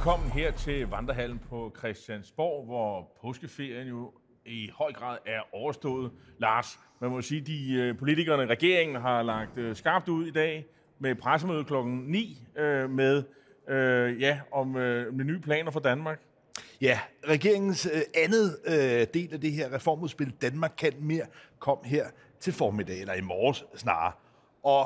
Velkommen her til Vandrehallen på Christiansborg, hvor påskeferien jo i høj grad er overstået. Lars, man må sige, de politikerne, regeringen har lagt skarpt ud i dag med pressemøde klokken 9 med med nye planer for Danmark. Ja, regeringens andet del af det her reformudspil, Danmark kan mere, kom her til formiddag, eller i morges snarere. Og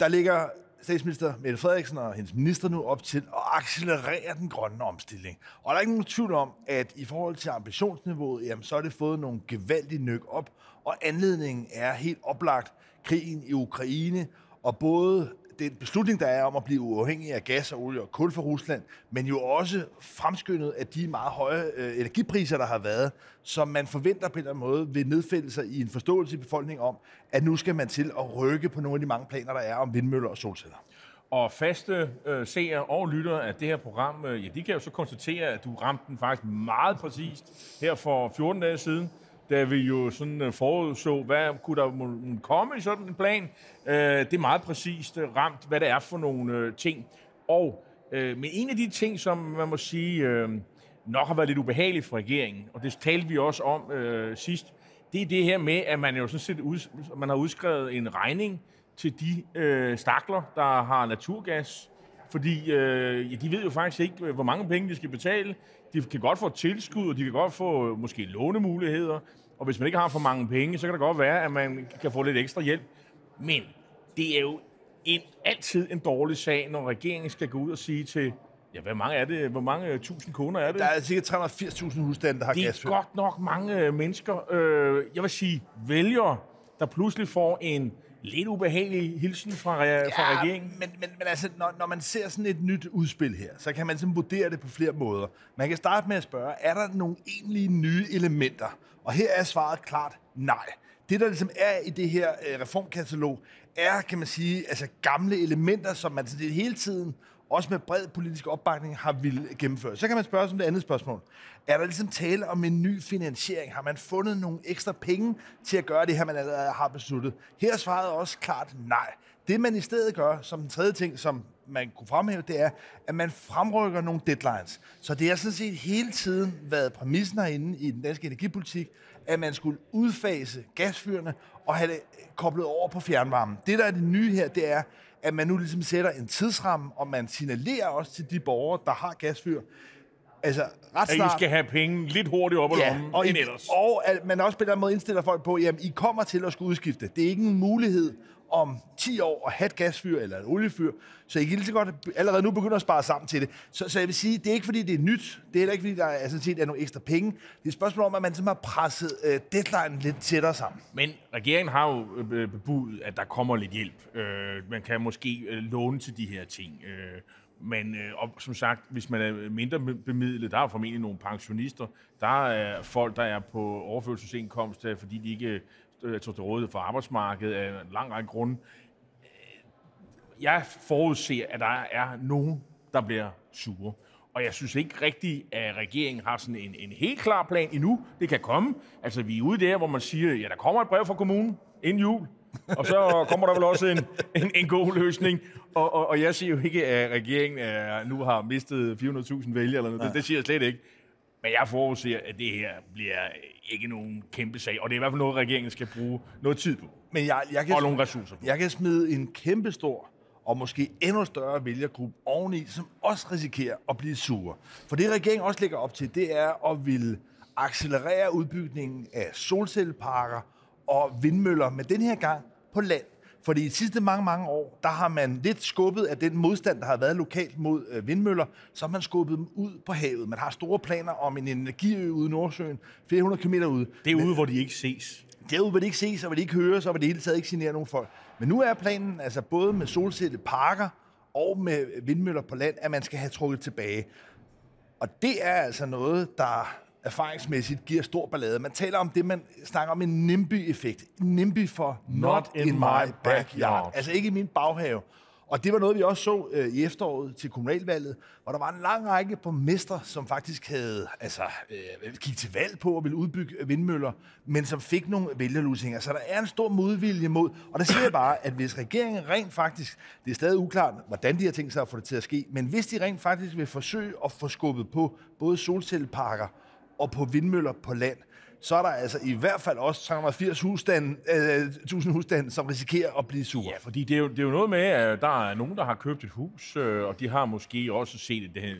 der ligger statsminister Mette Frederiksen og hendes minister nu op til at accelerere den grønne omstilling. Og der er ikke nogen tvivl om, at i forhold til ambitionsniveauet, jamen, så har det fået nogle gevaldige nøk op, og anledningen er helt oplagt krigen i Ukraine, og både den beslutning, der er om at blive uafhængig af gas og olie og kul fra Rusland, men jo også fremskyndet af de meget høje energipriser, der har været, som man forventer på en eller anden måde vil nedfælde sig i en forståelse i befolkningen om, at nu skal man til at rykke på nogle af de mange planer, der er om vindmøller og solceller. Og faste seere og lyttere af det her program, de kan jo så konstatere, at du ramte den faktisk meget præcist her for 14 dage siden, da vi jo sådan forudså, hvad kunne der komme i sådan en plan. Det er meget præcist ramt, hvad det er for nogle ting. Og men en af de ting, som man må sige nok har været lidt ubehageligt for regeringen, og det talte vi også om sidst, det er det her med, at man jo sådan set man har udskrevet en regning til de stakler, der har naturgas. Fordi de ved jo faktisk ikke, hvor mange penge de skal betale. De kan godt få tilskud, og de kan godt få måske lånemuligheder. Og hvis man ikke har for mange penge, så kan det godt være, at man kan få lidt ekstra hjælp. Men det er jo altid en dårlig sag, når regeringen skal gå ud og sige til, ja, hvor mange er det? Hvor mange tusind kunder er det? Der er sikkert 380.000 husstande, der har gasfyr. Det er godt nok mange mennesker, jeg vil sige vælgere, der pludselig får en lidt ubehagelig hilsen fra regeringen. Men altså, når man ser sådan et nyt udspil her, så kan man simpelthen vurdere det på flere måder. Man kan starte med at spørge, er der nogle egentlige nye elementer? Og her er svaret klart nej. Det, der ligesom er i det her reformkatalog, er, kan man sige, altså gamle elementer, som man sådan hele tiden, også med bred politisk opbakning, har ville gennemføre. Så kan man spørge som det andet spørgsmål. Er der ligesom tale om en ny finansiering? Har man fundet nogle ekstra penge til at gøre det her, man allerede har besluttet? Her svarede også klart nej. Det, man i stedet gør, som den tredje ting, som man kunne fremhæve, det er, at man fremrykker nogle deadlines. Så det har sådan set hele tiden været præmissen herinde i den danske energipolitik, at man skulle udfase gasfyrene og have det koblet over på fjernvarmen. Det, der er det nye her, det er, at man nu ligesom sætter en tidsramme, og man signalerer også til de borgere, der har gasfyr, altså ret snart, at I skal have penge lidt hurtigt op og lommen, og end ellers. Og at man også på en eller anden måde indstiller folk på, jamen I kommer til at skulle udskifte. Det er ikke en mulighed om 10 år at have et gasfyr eller et oliefyr, så I kan lige så godt allerede nu begynder at spare sammen til det. Så jeg vil sige, det er ikke fordi, det er nyt. Det er heller ikke fordi, der er, sådan set, er nogle ekstra penge. Det er et spørgsmål om, at man simpelthen har presset deadline lidt tættere sammen. Men regeringen har jo bebudt, at der kommer lidt hjælp. Man kan måske låne til de her ting. Men og som sagt, hvis man er mindre bemidlet, der er formentlig nogle pensionister, der er folk, der er på overførselsindkomst, fordi de ikke tog til rådighed for arbejdsmarkedet af en lang række grunde. Jeg forudser, at der er nogen, der bliver sure. Og jeg synes ikke rigtigt, at regeringen har sådan en helt klar plan endnu. Det kan komme. Altså, vi er ude der, hvor man siger, ja, der kommer et brev fra kommunen inden jul. Og så kommer der vel også en god løsning. Og jeg siger jo ikke, at regeringen nu har mistet 400.000 vælgere eller noget. Det siger jeg slet ikke. Men jeg forudser, at det her bliver ikke nogen kæmpe sag. Og det er i hvert fald noget, regeringen skal bruge noget tid på. Men og nogle ressourcer på. Jeg kan smide en kæmpe stor og måske endnu større vælgergruppe oveni, som også risikerer at blive sure. For det, regeringen også lægger op til, det er at ville accelerere udbygningen af solcelleparker og vindmøller, men den her gang på land. Fordi i de sidste mange år, der har man lidt skubbet af den modstand, der har været lokalt mod vindmøller, så har man skubbet dem ud på havet. Man har store planer om en energiø ude i Nordsøen, 400 km ude. Det er ude, hvor de ikke ses. Derude vil det ikke ses, og vil det ikke høres, og vil det hele taget ikke signere nogen folk. Men nu er planen, altså både med solcelleparker og med vindmøller på land, at man skal have trukket tilbage. Og det er altså noget, der erfaringsmæssigt giver stor ballade. Man taler om det, man snakker om en NIMBY-effekt. NIMBY for not in my backyard. Altså ikke i min baghave. Og det var noget, vi også så i efteråret til kommunalvalget, hvor der var en lang række borgmestre, som faktisk havde, gik til valg på at ville udbygge vindmøller, men som fik nogle vælgerlusinger. Så der er en stor modvilje mod, og der siger jeg bare, at hvis regeringen rent faktisk, det er stadig uklart, hvordan de har tænkt sig at få det til at ske, men hvis de rent faktisk vil forsøge at få skubbet på både solcelleparker og på vindmøller på land, så er der altså i hvert fald også 380 husstande, 1000 husstande, som risikerer at blive sure. Ja, fordi det er jo noget med, at der er nogen, der har købt et hus, og de har måske også set, at det her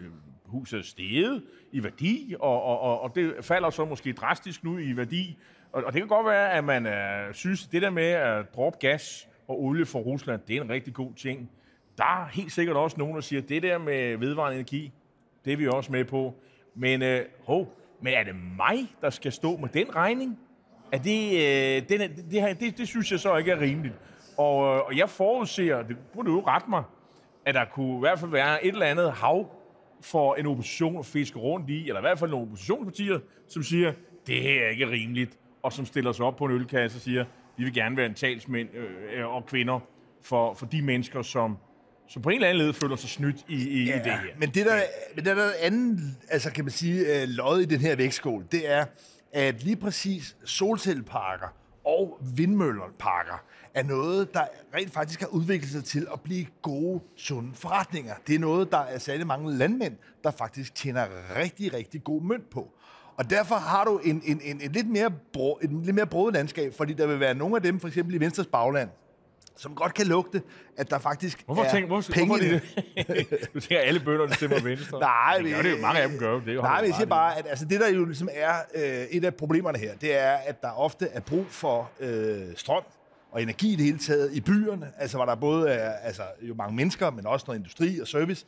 hus er steget i værdi, og det falder så måske drastisk nu i værdi. Og det kan godt være, at man synes, at det der med at droppe gas og olie fra Rusland, det er en rigtig god ting. Der er helt sikkert også nogen, der siger, at det der med vedvarende energi, det er vi også med på. Men Men er det mig, der skal stå med den regning? Er det synes jeg så ikke er rimeligt. Og jeg forudser, det burde jo rette mig, at der kunne i hvert fald være et eller andet hav for en opposition at fiske rundt i, eller i hvert fald nogle oppositionspartier, som siger, det her er ikke rimeligt, og som stiller sig op på en ølkasse og siger, vi vil gerne være en talsmænd og kvinder for de mennesker, som på en eller anden led føler sig snydt i det her. Men det der anden, kan man sige, lod i den her vægtskål, det er, at lige præcis solcelleparker og vindmøllerparker er noget, der rent faktisk har udviklet sig til at blive gode, sunde forretninger. Det er noget, der er særlig mange landmænd, der faktisk tjener rigtig, rigtig god mønt på. Og derfor har du et lidt mere broget landskab, fordi der vil være nogle af dem, for eksempel i Venstres bagland, som godt kan lugte, at der faktisk hvorfor penge det? Du tænker, alle bønderne stemmer Venstre. Nej, det er jo mange af dem gør. Jeg siger bare, at det der jo ligesom er et af problemerne her, det er, at der ofte er brug for strøm og energi i det hele taget i byerne, altså hvor der både er jo mange mennesker, men også noget industri og service.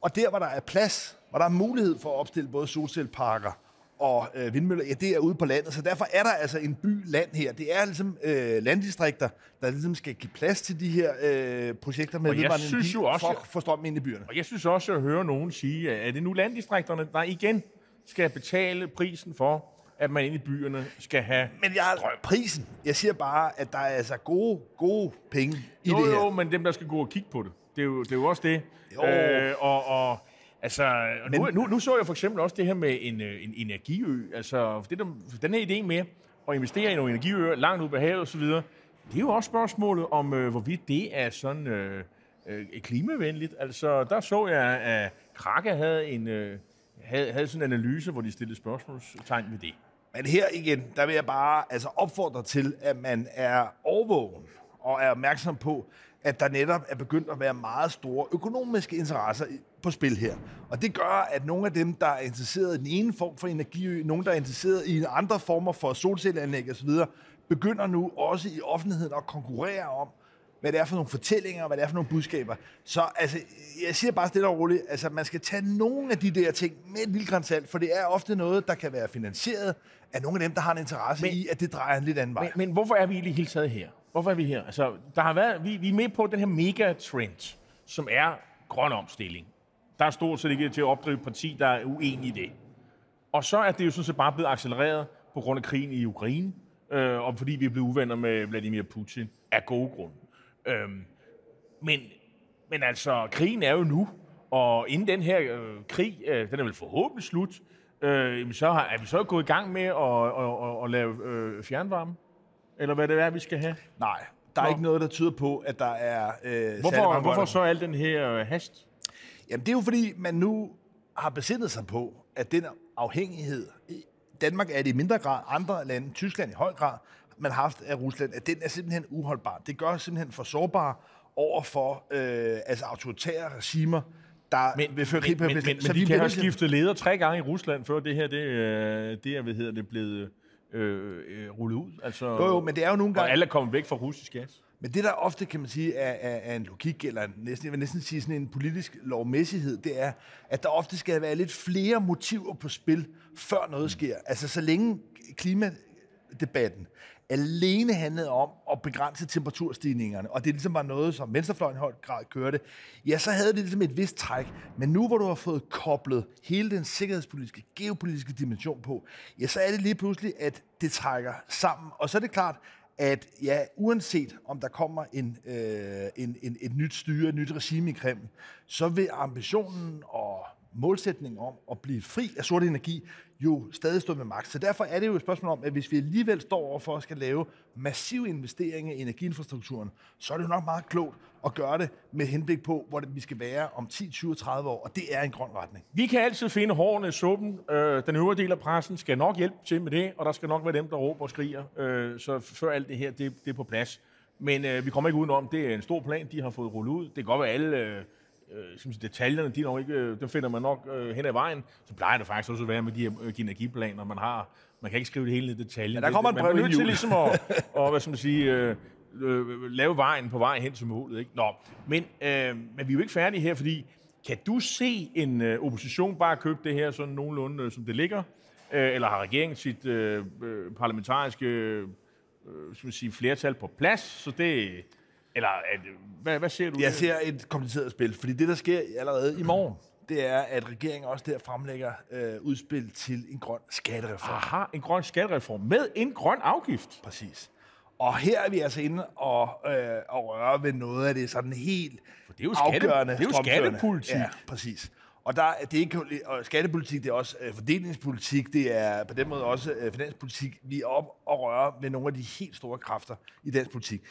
Og der, hvor der er plads, hvor der er mulighed for at opstille både solcelleparker og vindmøller, ja, det er ude på landet, så derfor er der en by-land her. Det er ligesom landdistrikter, der ligesom skal give plads til de her projekter med vedvarende energi for strømmen ind i byerne. Og jeg synes også, at høre nogen sige, at det nu landdistrikterne, der igen skal betale prisen for, at man inde i byerne skal have strøm. Prisen, jeg siger bare, at der er gode penge i det her. Jo, men dem, der skal gå og kigge på det, det er jo også det. Nu så jeg for eksempel også det her med en energiø. Altså, den her idé med at investere i nogle energiøer langt ud på havet osv., det er jo også spørgsmålet om, hvorvidt det er sådan klimavenligt. Altså, der så jeg, at Kraka havde havde sådan en analyse, hvor de stillede spørgsmålstegn ved det. Men her igen, der vil jeg bare opfordre til, at man er overvågen og er opmærksom på, at der netop er begyndt at være meget store økonomiske interesser på spil her. Og det gør, at nogle af dem, der er interesseret i den ene form for energiø, nogle, der er interesseret i andre former for solcelleanlæg osv., begynder nu også i offentligheden at konkurrere om, hvad det er for nogle fortællinger, hvad det er for nogle budskaber. Så jeg siger bare stille og roligt, man skal tage nogle af de der ting med et lille gran salt, for det er ofte noget, der kan være finansieret af nogle af dem, der har en interesse i, at det drejer en lidt anden vej. Men hvorfor er vi egentlig helt taget her? Hvorfor er vi her? Der har været, vi er med på den her megatrend, som er grøn omstilling. Der er stort set ikke til at opdrive parti, der er uenig i det. Og så er det jo sådan set bare blevet accelereret på grund af krigen i Ukraine, og fordi vi er blevet uvenner med Vladimir Putin af gode grunde. Krigen er jo nu, og inden den her krig, den er vel forhåbentlig slut, er vi så gået i gang med at lave fjernvarme? Eller hvad det er, vi skal have? Nej, der er ikke noget, der tyder på, at der er Hvorfor så al den her hast? Jamen, det er jo fordi, man nu har besindet sig på, at den afhængighed, Danmark er det i mindre grad, andre lande, Tyskland i høj grad, man har haft af Rusland, at den er simpelthen uholdbar. Det gør simpelthen for sårbare over for autoritære regimer, der vil føre krig på Rusland. Men vi kan have skiftet leder 3 gange i Rusland, før det her, det blevet rullet ud. Men det er jo nogle gange, og alle er kommet væk fra russisk gas. Men det, der ofte, kan man sige, er en logik, eller jeg vil næsten sige sådan en politisk lovmæssighed, det er, at der ofte skal være lidt flere motiver på spil, før noget sker. Så længe klimadebatten alene handlede om at begrænse temperaturstigningerne, og det ligesom var noget, som venstrefløjen i høj grad kørte, ja, så havde det ligesom et vist træk. Men nu, hvor du har fået koblet hele den sikkerhedspolitiske, geopolitiske dimension på, ja, så er det lige pludselig, at det trækker sammen. Og så er det klart, at ja, uanset om der kommer et nyt styre, et nyt regime i Kreml, så vil ambitionen og målsætningen om at blive fri af sort energi jo stadig stå med magt. Så derfor er det jo et spørgsmål om, at hvis vi alligevel står overfor at skal lave massive investeringer i energiinfrastrukturen, så er det jo nok meget klogt at gøre det med henblik på, hvor vi skal være om 10, 20, 30 år, og det er en grøn retning. Vi kan altid finde hårene i suppen. Den øvrige del af pressen skal nok hjælpe til med det, og der skal nok være dem, der råber og skriger, så før alt det her det er på plads. Men vi kommer ikke udenom, det er en stor plan, de har fået rullet ud. Det kan godt være alle... detaljerne, de nok ikke, dem finder man nok hen ad vejen. Så plejer det faktisk også at være med de her energiplaner, man har. Man kan ikke skrive det hele i detaljen. Ja, der kommer man nødt til ligesom at hvad skal man sige, lave vejen på vej hen til målet. Ikke? Nå, men vi er jo ikke færdige her, fordi kan du se en opposition bare købe det her sådan nogenlunde, som det ligger? Eller har regeringen sit parlamentariske skal man sige, flertal på plads? Så det... Eller, hvad ser du? Jeg ser et kompliceret spil, fordi det, der sker allerede i morgen, det er, at regeringen også der fremlægger udspil til en grøn skattereform. Aha, en grøn skattereform med en grøn afgift. Præcis. Og her er vi altså inde og røre ved noget af det sådan helt afgørende. Det er jo skattepolitik. Ja, præcis. Og det er ikke skattepolitik, det er også fordelingspolitik, det er på den måde også finanspolitik. Vi er op og rører ved nogle af de helt store kræfter i dansk politik.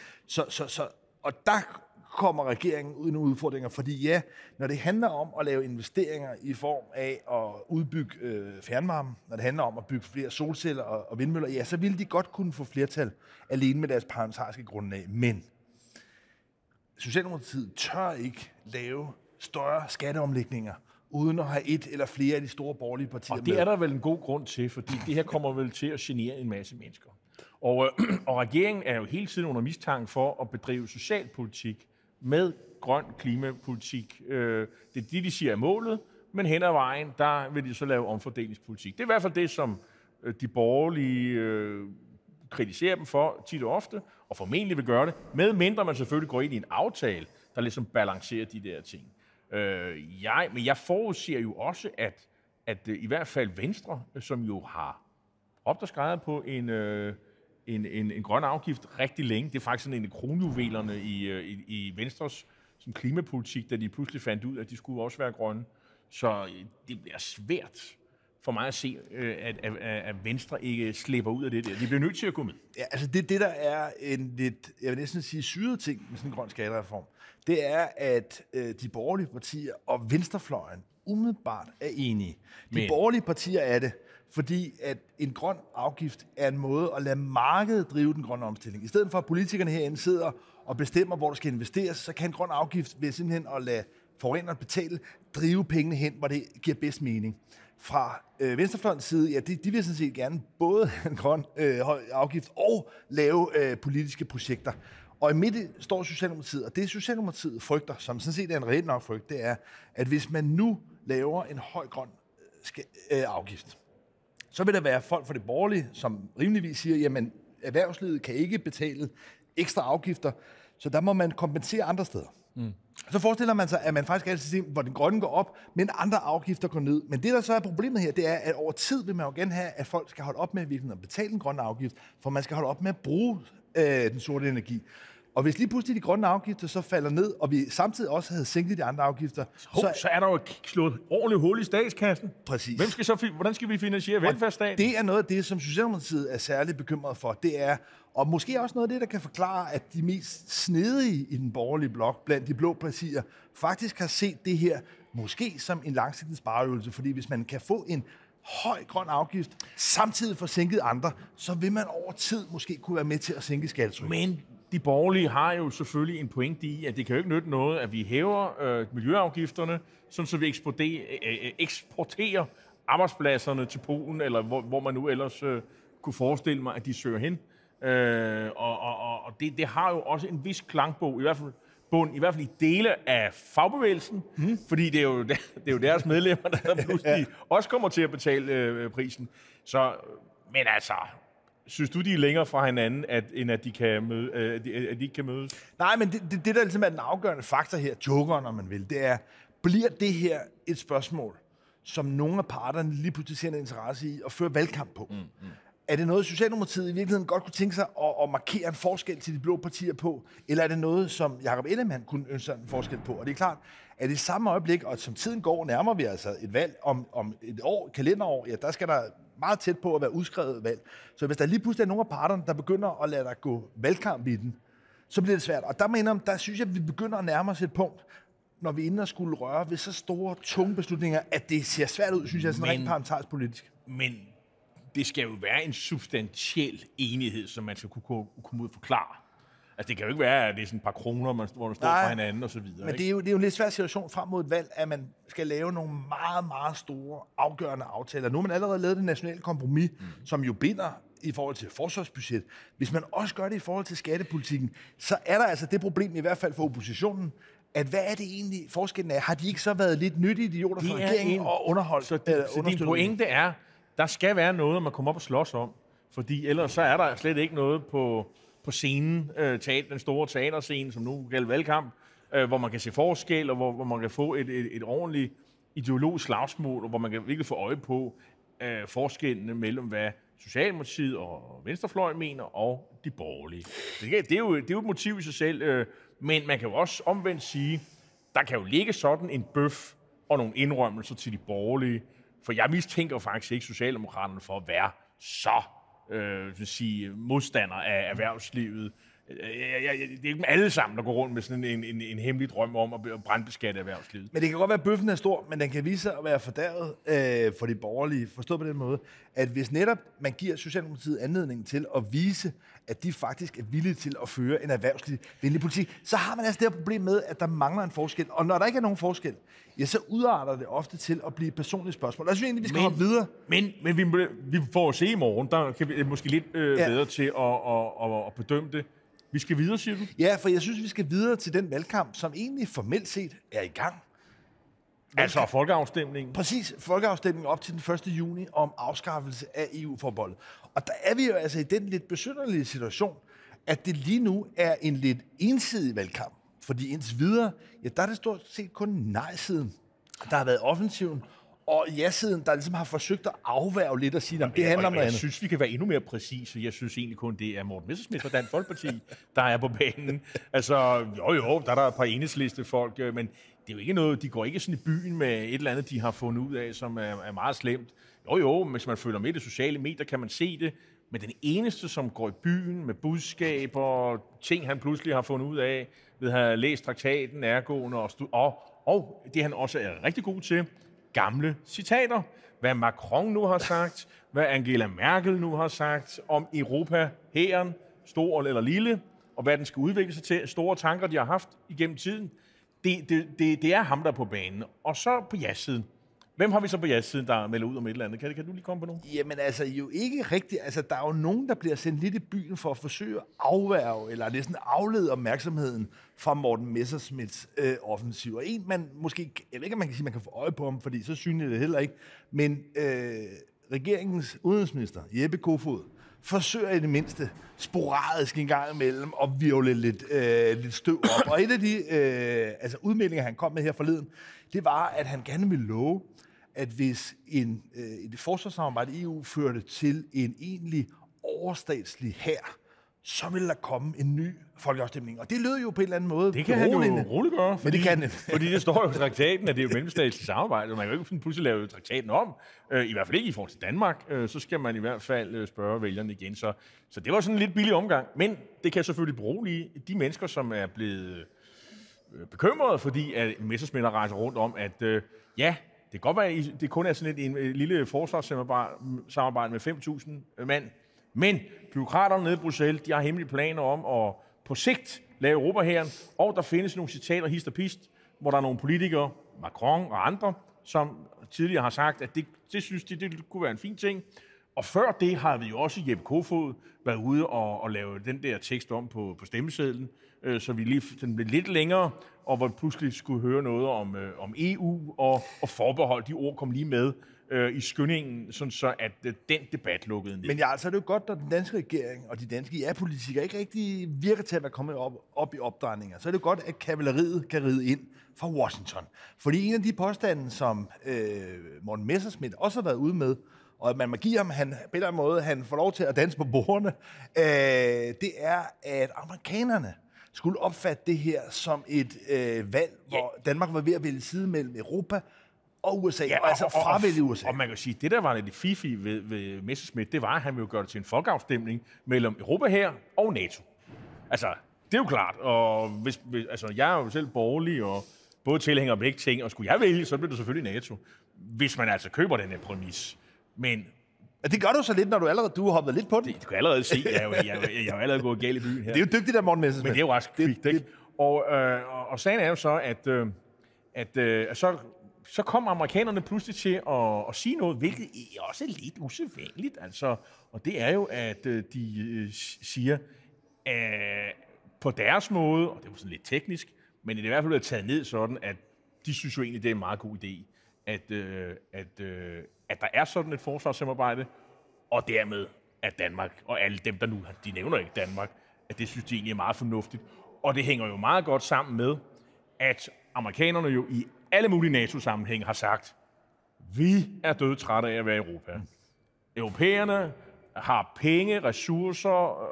Og der kommer regeringen ud i nogle udfordringer, fordi ja, når det handler om at lave investeringer i form af at udbygge fjernvarme, når det handler om at bygge flere solceller og vindmøller, ja, så ville de godt kunne få flertal alene med deres parlamentariske grundlag. Men Socialdemokratiet tør ikke lave større skatteomlægninger, uden at have et eller flere af de store borgerlige partier med. Og det er der vel en god grund til, fordi det her kommer vel til at genere en masse mennesker. Og regeringen er jo hele tiden under mistanke for at bedrive socialpolitik med grøn klimapolitik. Det er de siger er målet, men hen ad vejen, der vil de så lave omfordelingspolitik. Det er i hvert fald det, som de borgerlige kritiserer dem for tit og ofte, og formentlig vil gøre det, medmindre man selvfølgelig går ind i en aftale, der ligesom balancerer de der ting. Men jeg forudser jo også, at i hvert fald Venstre, som jo har opdaskrejet på en grøn afgift rigtig længe, det er faktisk sådan en af kronjuvelerne i Venstres sådan klimapolitik, da de pludselig fandt ud, at de skulle også være grønne. Så det bliver svært for mig at se, at Venstre ikke slipper ud af det der. De bliver nødt til at gå med. Ja, altså det der er en lidt, jeg vil næsten sige, syret ting med sådan en grøn skattereform, det er, at de borgerlige partier og venstrefløjen umiddelbart er enige. Men borgerlige partier er det, fordi at en grøn afgift er en måde at lade markedet drive den grønne omstilling. I stedet for, at politikerne herinde sidder og bestemmer, hvor der skal investeres, så kan en grøn afgift ved simpelthen at lade forureneren betale, drive pengene hen, hvor det giver bedst mening. Fra venstrefløjens side, ja, de vil sådan set gerne både en grøn afgift og lave politiske projekter. Og i midten står Socialdemokratiet, og det Socialdemokratiet frygter, som sådan set er en reelt nok frygt, det er, at hvis man nu laver en høj grøn afgift, så vil der være folk fra det borgerlige, som rimeligvis siger, jamen erhvervslivet kan ikke betale ekstra afgifter, så der må man kompensere andre steder. Mm. Så forestiller man sig, at man faktisk er et system, hvor den grønne går op, men andre afgifter går ned. Men det, der så er problemet her, det er, at over tid vil man jo gerne have, at folk skal holde op med at betale den grønne afgift, for man skal holde op med at bruge den sorte energi. Og hvis lige pludselig de grønne afgifter så falder ned, og vi samtidig også havde sænket de andre afgifter... Så er der jo slået ordentligt hul i statskassen. Præcis. Hvordan skal vi finansiere velfærdsstaten? Det er noget af det, som Socialdemokratiet er særligt bekymret for. Det er, og måske også noget af det, der kan forklare, at de mest snedige i den borgerlige blok, blandt de blå partier, faktisk har set det her måske som en langsigtet spareøvelse. Fordi hvis man kan få en høj grøn afgift, samtidig for sænket andre, så vil man over tid måske kunne være med til at sænke skattetryk. Men de borgerlige har jo selvfølgelig en pointe i, at det kan jo ikke nytte noget, at vi hæver miljøafgifterne, sådan så vi eksporterer arbejdspladserne til Polen, eller hvor man nu ellers kunne forestille mig, at de søger hen. Og det har jo også en vis klangbog, i hvert fald i dele af fagbevægelsen, fordi det er jo deres medlemmer, der pludselig også kommer til at betale prisen. Så, men altså... Synes du, de er længere fra hinanden, end at de ikke kan mødes? Nej, men det der ligesom er den afgørende faktor her, jokeren, om man vil, det er, bliver det her et spørgsmål, som nogle af parterne lige pludselig ser en interesse i at føre valgkamp på? Er det noget, Socialdemokratiet i virkeligheden godt kunne tænke sig at markere en forskel til de blå partier på? Eller er det noget, som Jacob Ellemann kunne ønske sig en forskel på? Og det er klart, at i samme øjeblik, og som tiden går, nærmer vi altså et valg om et år, kalenderår, ja, der skal der meget tæt på at være udskrevet valg. Så hvis der lige pludselig er nogle af parterne, der begynder at lade der gå valgkamp i den, så bliver det svært. Og der mener jeg, der synes jeg, at vi begynder at nærme os et punkt, når vi inden skulle røre ved så store, tunge beslutninger, at det ser svært ud, synes jeg, sådan rent parlamentarisk politisk. Men det skal jo være en substantiel enighed, som man skal kunne ud og forklare. Altså, det kan jo ikke være, at det er sådan et par kroner, hvor man står for hinanden og så videre. Men det er jo en lidt svær situation frem mod et valg, at man skal lave nogle meget, meget store, afgørende aftaler. Nu har man allerede lavet det nationale kompromis, som jo binder i forhold til forsvarsbudget. Hvis man også gør det i forhold til skattepolitikken, så er der altså det problem, i hvert fald for oppositionen, at hvad er det egentlig forskellen af? Har de ikke så været lidt nyttige idioter for regeringen og underholdt? Så din pointe er, der skal være noget, man kommer op og slås om, fordi ellers så er der slet ikke noget på scenen, den store teaterscene, som nu gælder valgkamp, hvor man kan se forskel, og hvor man kan få et ordentligt ideologisk slagsmål, og hvor man kan virkelig få øje på forskellene mellem, hvad Socialdemokratiet og venstrefløjen mener, og de borgerlige. Det er jo et motiv i sig selv, men man kan jo også omvendt sige, der kan jo ligge sådan en bøf og nogle indrømmelser til de borgerlige, for jeg mistænker faktisk ikke Socialdemokraterne for at være så modstander af erhvervslivet. Det er ikke alle sammen, der går rundt med sådan en hemmelig drøm om at brandbeskatte erhvervslivet. Men det kan godt være, at bøffen er stor, men den kan vise sig at være fordærvet for de borgerlige. Forstået på den måde, at hvis netop man giver Socialdemokratiet anledning til at vise, at de faktisk er villige til at føre en erhvervsvenlig politik, så har man altså det her problem med, at der mangler en forskel. Og når der ikke er nogen forskel, ja, så udarter det ofte til at blive et personligt spørgsmål. Og jeg synes egentlig, vi skal hoppe videre. Men vi får at se i morgen. Der kan vi måske lidt bedre til at bedømme det. Vi skal videre, siger du? Ja, for jeg synes, vi skal videre til den valgkamp, som egentlig formelt set er i gang. Altså folkeafstemningen? Præcis, folkeafstemningen op til den 1. juni om afskaffelse af EU-forbeholdet. Og der er vi jo altså i den lidt besynderlige situation, at det lige nu er en lidt ensidig valgkamp. Fordi indtil videre, ja, der er det stort set kun nej-siden, der har været offensiven, og ja-siden, der ligesom har forsøgt at afværge lidt og sige, at det handler om noget andet. Jeg synes, vi kan være endnu mere præcise. Jeg synes egentlig kun, det er Morten Messerschmidt fra Dansk Folkeparti, der er på banen. Altså, jo, der er et par enhedsliste folk, men det er jo ikke noget, de går ikke sådan i byen med et eller andet, de har fundet ud af, som er meget slemt. Jo, hvis man følger med det sociale medier, kan man se det. Men den eneste, som går i byen med budskab og ting, han pludselig har fundet ud af, ved at have læst traktaten, ergående og det han også er rigtig god til, gamle citater, hvad Macron nu har sagt, hvad Angela Merkel nu har sagt om Europa, hæren, stor eller lille, og hvad den skal udvikle sig til, store tanker, de har haft igennem tiden. Det er ham, der er på banen. Og så på ja-siden. Hvem har vi så på ja-siden, der melder ud om et eller andet? Kan du lige komme på nogen? Jamen altså, jo ikke rigtigt. Altså, der er jo nogen, der bliver sendt lidt i byen for at forsøge at afværge, eller næsten aflede opmærksomheden fra Morten Messerschmidts offensiv. Og en, man måske, jeg ved ikke, om man kan sige, man kan få øje på ham, fordi så synligt det heller ikke, men regeringens udenrigsminister, Jeppe Kofod, forsøger i det mindste sporadisk en gang imellem at virvle lidt støv op. Og et af de udmeldinger, han kom med her forleden, det var, at han gerne ville love, at hvis et forsvarssamarbejde i EU førte til en egentlig overstatslig hær, så ville der komme en ny folkeafstemning. Og det lød jo på en eller anden måde. Det kan han jo roligt gøre, fordi det står jo i traktaten, at det er jo mellemstatsligt samarbejde, og man kan jo ikke pludselig lave traktaten om, i hvert fald ikke i forhold til Danmark, så skal man i hvert fald spørge vælgerne igen. Så det var sådan en lidt billig omgang, men det kan selvfølgelig berolige de mennesker, som er blevet bekymrede, fordi Messerschmidt rejser rundt om, at det kan godt være, at det kun er sådan et lille forsvarssamarbejde med 5.000 mand, men byråkraterne nede i Bruxelles, de har hemmelige planer om at på sigt lave Europahæren, og der findes nogle citater hist og pist, hvor der er nogle politikere, Macron og andre, som tidligere har sagt, at det synes de, det kunne være en fin ting. Og før det har vi jo også Jeppe Kofod været ude og lave den der tekst om på stemmesedlen, så vi lige den blev lidt længere, og hvor pludselig skulle høre noget om EU og forbehold. De ord kom lige med i skyndingen, sådan så at den debat lukkede ned. Men ja, altså er det jo godt, når den danske regering og de danske ja-politikere ikke rigtig virker til at være kommet op i opdrejninger. Så er det godt, at kavaleriet kan ride ind fra Washington. Fordi en af de påstande, som Morten Messerschmidt også har været ude med, og at man må give ham, han, på en eller anden måde, han får lov til at danse på bordene, det er, at amerikanerne skulle opfatte det her som et valg, hvor Danmark var ved at vælge side mellem Europa og USA, og altså fravælge USA. Og man kan sige, at det der var lidt fifi ved Messerschmidt, det var, at han ville gøre det til en folkeafstemning mellem Europa her og NATO. Altså, det er jo klart, og hvis jeg er jo selv borgerlig, og både tilhænger og begge ting, og skulle jeg vælge, så bliver det selvfølgelig NATO, hvis man altså køber den her præmis. Men det gør du så lidt, når du hoppet lidt på den. Du kan allerede se, jeg har allerede gået galt i byen her. Det er jo dygtigt af Morten Messerschmidt. Men det er jo ret kvikt, ikke? Og sagen er jo så, at så kom amerikanerne pludselig til at sige noget, hvilket er også lidt usædvanligt. Altså, og det er jo, at de siger, på deres måde, og det var sådan lidt teknisk, men det er i hvert fald blevet taget ned sådan, at de synes jo egentlig, det er en meget god idé, at der er sådan et forsvarssamarbejde, og dermed at Danmark, og alle dem, der nu, de nævner ikke Danmark, at det synes de egentlig er meget fornuftigt. Og det hænger jo meget godt sammen med, at amerikanerne jo i alle mulige NATO-sammenhæng har sagt, vi er dødtrætte af at være i Europa. Europæerne har penge, ressourcer,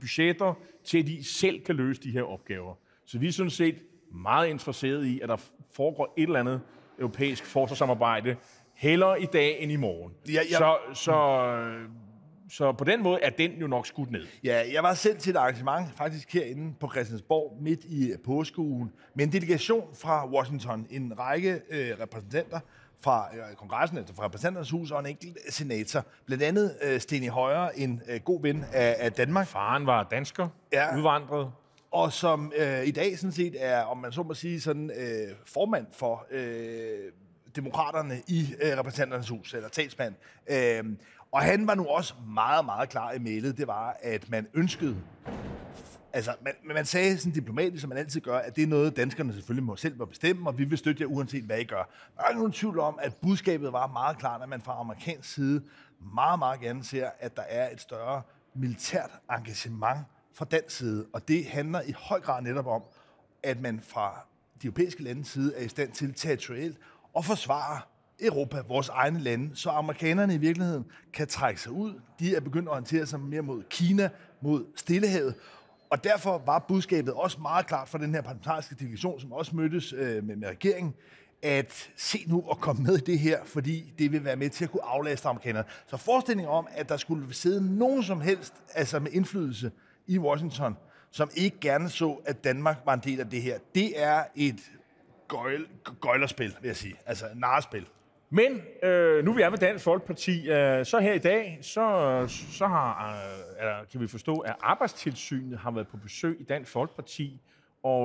budgetter til, at de selv kan løse de her opgaver. Så vi er sådan set meget interesserede i, at der foregår et eller andet europæisk forsvarssamarbejde hellere i dag end i morgen. Ja. Så på den måde er den jo nok skudt ned. Ja, jeg var selv til et arrangement faktisk herinde på Christiansborg midt i påskeugen med en delegation fra Washington, en række repræsentanter fra kongressen, altså fra repræsentanternes hus og en enkelt senator. Blandt andet Stenig Højre, en god ven af Danmark. Faren var dansker, udvandret. Og som i dag sådan set er, om man så må sige, sådan formand for demokraterne i repræsentanternes hus, eller talsmand. Og han var nu også meget, meget klar i mailet. Det var, at man ønskede, altså man sagde sådan diplomatisk, som man altid gør, at det er noget, danskerne selvfølgelig selv må bestemme, og vi vil støtte jer uanset, hvad I gør. Der er ingen tvivl om, at budskabet var meget klart, at man fra amerikansk side meget, meget gerne ser, at der er et større militært engagement fra dansk side, og det handler i høj grad netop om, at man fra de europæiske landes side er i stand til territorielt at forsvare Europa, vores egne lande, så amerikanerne i virkeligheden kan trække sig ud. De er begyndt at orientere sig mere mod Kina, mod Stillehavet, og derfor var budskabet også meget klart fra den her parlamentariske delegation, som også mødtes med regeringen, at se nu at komme med i det her, fordi det vil være med til at kunne aflaste amerikanerne. Så forestillingen om, at der skulle sidde nogen som helst, altså med indflydelse i Washington, som ikke gerne så, at Danmark var en del af det her, det er et gøjlerspil, vil jeg sige. Altså et narrespil. Men nu vi er med Dansk Folkeparti, så her i dag, så har, kan vi forstå, at Arbejdstilsynet har været på besøg i Dansk Folkeparti, og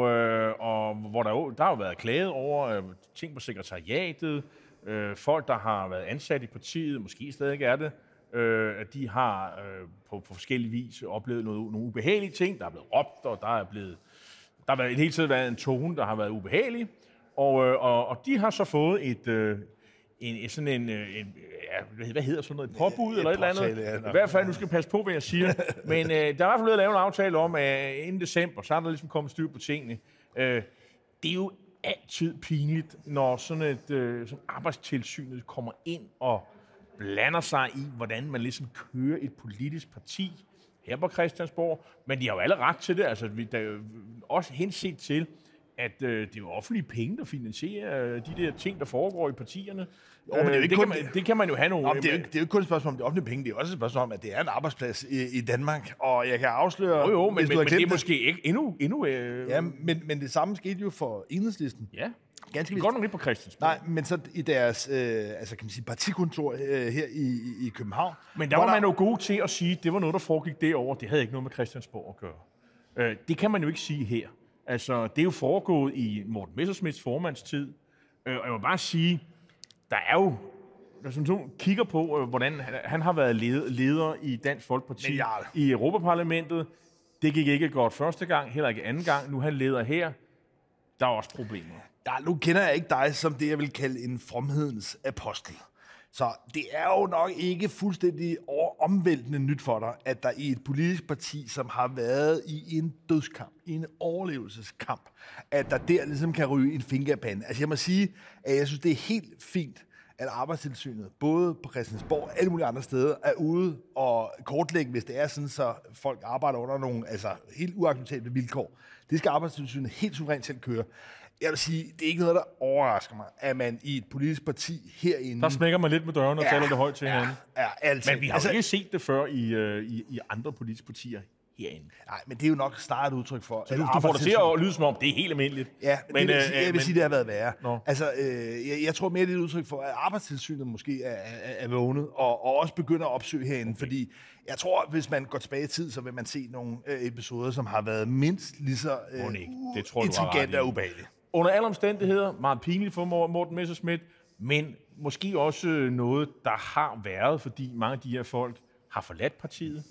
hvor der har været klaget over ting på sekretariatet, folk, der har været ansat i partiet, måske stadig er det, at de har på forskellige vis oplevet nogle ubehagelige ting. Der er blevet råbt, og der har i det hele tiden været en tone, der har været ubehagelig. Og de har så fået et påbud eller et eller andet. I hvert fald, nu skal passe på, hvad jeg siger. Men der er i hvert fald lavet en aftale om, at inden december, så er der ligesom kommet styr på tingene. Det er jo altid pinligt, når sådan et arbejdstilsynet kommer ind og blander sig i, hvordan man ligesom kører et politisk parti her på Christiansborg, men de har jo alle ret til det, altså der er jo også henset til, at det er jo offentlige penge, der finansierer de der ting, der foregår i partierne. Jo, men det, er det, kun, det kan man jo have nogle... Nå, det er jo ikke kun et spørgsmål om det offentlige penge, det er også et spørgsmål om, at det er en arbejdsplads i Danmark, og jeg kan afsløre... Jo, men det er måske ikke endnu... Ja, men det samme skete jo for Enhedslisten. Ja. Ganske godt nok lidt på Christiansborg. Nej, men så i deres kan man sige, partikontor her i København. Men der var man jo god til at sige, at det var noget, der foregik derovre. Det havde ikke noget med Christiansborg at gøre. Det kan man jo ikke sige her. Altså, det er jo foregået i Morten Messerschmidts formandstid. Og jeg vil bare sige, der er jo... Hvis man kigger på, hvordan han har været leder i Dansk Folkeparti i Europaparlamentet. Det gik ikke godt første gang, heller ikke anden gang. Nu er han leder her. Der er også problemer. Ja, nu kender jeg ikke dig som det, jeg vil kalde en fromhedens apostel. Så det er jo nok ikke fuldstændig omvæltende nyt for dig, at der i et politisk parti, som har været i en dødskamp, i en overlevelseskamp, at der ligesom kan ryge en finger i panden. Altså jeg må sige, at jeg synes, det er helt fint, at Arbejdstilsynet, både på Christiansborg og alle mulige andre steder, er ude og kortlægge, hvis det er sådan, så folk arbejder under nogle helt uacceptable vilkår. Det skal Arbejdstilsynet helt suverænt selv køre. Jeg vil sige, det er ikke noget, der overrasker mig, at man i et politisk parti herinde... Der smækker man lidt med døren og taler det højt til hinanden. Ja, altid. Men vi har jo ikke set det før i andre politiske partier herinde. Nej, men det er jo nok snart et udtryk for... Så du får det til at lyde som om, det er helt almindeligt. Ja, men jeg vil sige, det har været værre. No. Jeg tror mere, det er et udtryk for, at Arbejdstilsynet måske er vågnet, og også begynder at opsøge herinde, okay. Fordi jeg tror, hvis man går tilbage i tid, så vil man se nogle episoder, som har været mindst lige så intrigante og ubehagelige. Under alle omstændigheder, meget pinligt for Morten Messerschmidt, men måske også noget, der har været, fordi mange af de her folk har forladt partiet,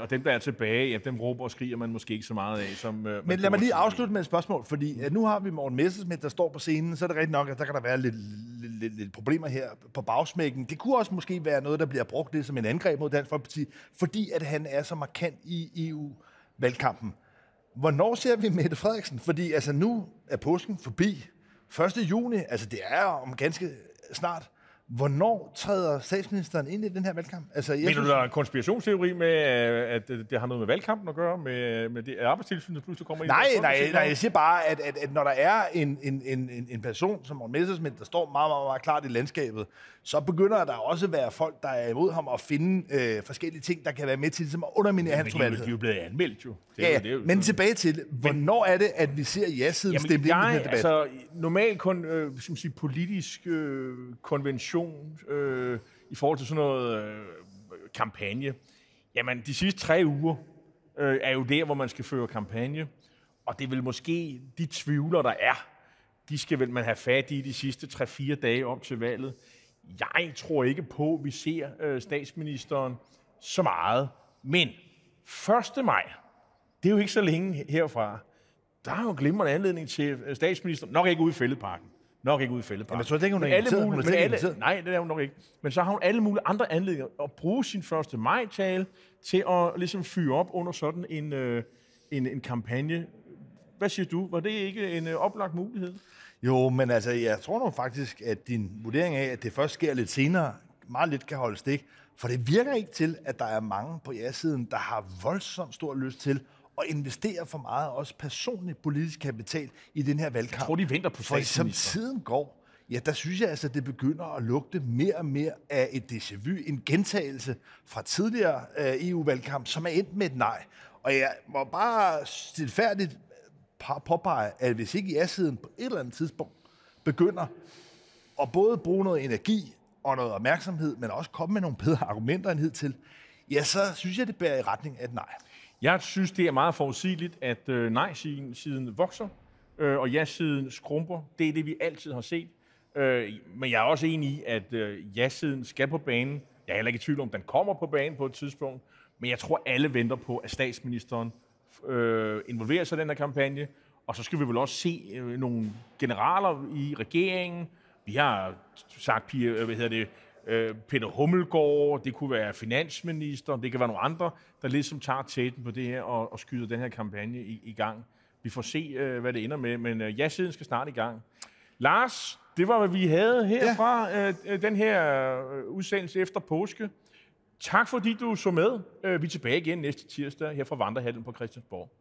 og dem, der er tilbage, ja, dem råber og skriger man måske ikke så meget af. Men lad mig lige afslutte med et spørgsmål, fordi nu har vi Morten Messerschmidt, der står på scenen, så er det rigtigt nok, at der kan der være lidt problemer her på bagsmækken. Det kunne også måske være noget, der bliver brugt lidt som en angreb mod Dansk Folkeparti, fordi at han er så markant i EU-valgkampen. Hvornår ser vi Mette Frederiksen? Fordi nu er påsken forbi. 1. juni, det er om ganske snart. Hvornår træder statsministeren ind i den her valgkamp? Mener du, der er en konspirationsteori med, at det har noget med valgkampen at gøre, med det Arbejdstilsyn, der pludselig kommer ind? Nej, jeg siger bare, at når der er en person som Morten Messerschmidt, der står meget, meget, meget klart i landskabet, så begynder der også at være folk, der er imod ham at finde forskellige ting, der kan være med til ligesom at underminere hans troværdighed. Men de er jo blevet anmeldt jo. Det er jo men tilbage til, hvornår er det, at vi ser ja-siden stemme ind i den debat? Normalt politisk konvention i forhold til sådan noget kampagne. Jamen, de sidste 3 uger er jo der, hvor man skal føre kampagne, og det vil måske de tvivler, der er, de skal vel man have fat i de sidste 3-4 dage op til valget. Jeg tror ikke på, vi ser statsministeren så meget, men 1. maj, det er jo ikke så længe herfra, der er jo glimrende anledning til statsministeren, nok ikke ude i Fælledparken. Jamen, jeg tror, det er hun inviteret. Nej, det er hun nok ikke. Men så har hun alle mulige andre anledninger at bruge sin 1. maj-tale til at ligesom fyre op under sådan en kampagne. Hvad siger du? Var det ikke en oplagt mulighed? Jo, men jeg tror nu faktisk, at din vurdering af, at det først sker lidt senere, meget lidt kan holde stik. For det virker ikke til, at der er mange på ja-siden, der har voldsomt stor lyst til og investere for meget, også personligt politisk kapital, i den her valgkamp. Jeg tror, de venter på statsminister. For som tiden går, ja, der synes jeg det begynder at lugte mere og mere af et déjà vu, en gentagelse fra tidligere EU-valgkamp, som er endt med et nej. Og jeg må bare stilfærdigt påpege, at hvis ikke ja-siden på et eller andet tidspunkt begynder at både bruge noget energi og noget opmærksomhed, men også komme med nogle bedre argumenter end hidtil, ja, så synes jeg, det bærer i retning af et nej. Jeg synes, det er meget forudsigeligt, at nej-siden vokser, og ja-siden skrumper. Det er det, vi altid har set. Men jeg er også enig i, at ja-siden skal på banen. Jeg er heller ikke i tvivl om, den kommer på banen på et tidspunkt. Men jeg tror, alle venter på, at statsministeren involverer sig i den her kampagne. Og så skal vi vel også se nogle generaler i regeringen. Vi har sagt, Peter Hummelgaard, det kunne være finansminister, det kan være nogle andre, der ligesom tager tæten på det her og skyder den her kampagne i gang. Vi får se, hvad det ender med, men ja-siden skal snart i gang. Lars, det var, hvad vi havde herfra, den her udsendelse efter påske. Tak fordi du så med. Vi er tilbage igen næste tirsdag her fra Vandrehallen på Christiansborg.